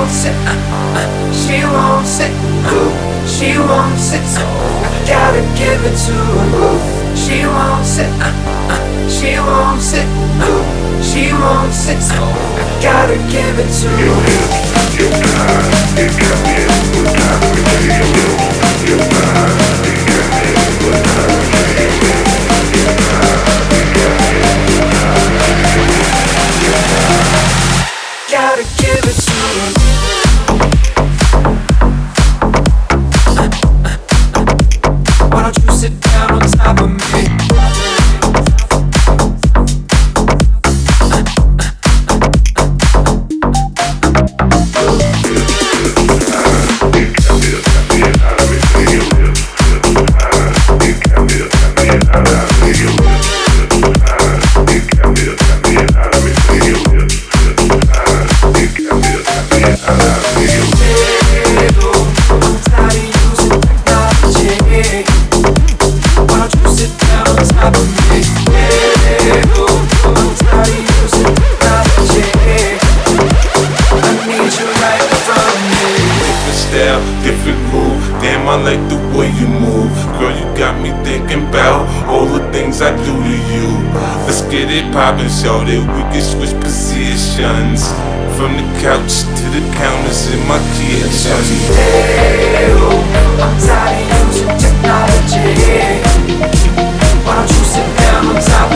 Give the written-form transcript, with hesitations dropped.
wants it, she wants it, she wants it, I gotta give it to her. She wants it, she wants it, she wants it, I gotta give it to her. Gotta give it to her. Different move, damn I like the way you move. Girl, you got me thinking about all the things I do to you. Let's get it poppin', shout it, we can switch positions. From the couch to the counters in my kitchen. Hey, oh, I'm tired of using technology. Why don't you sit down on top?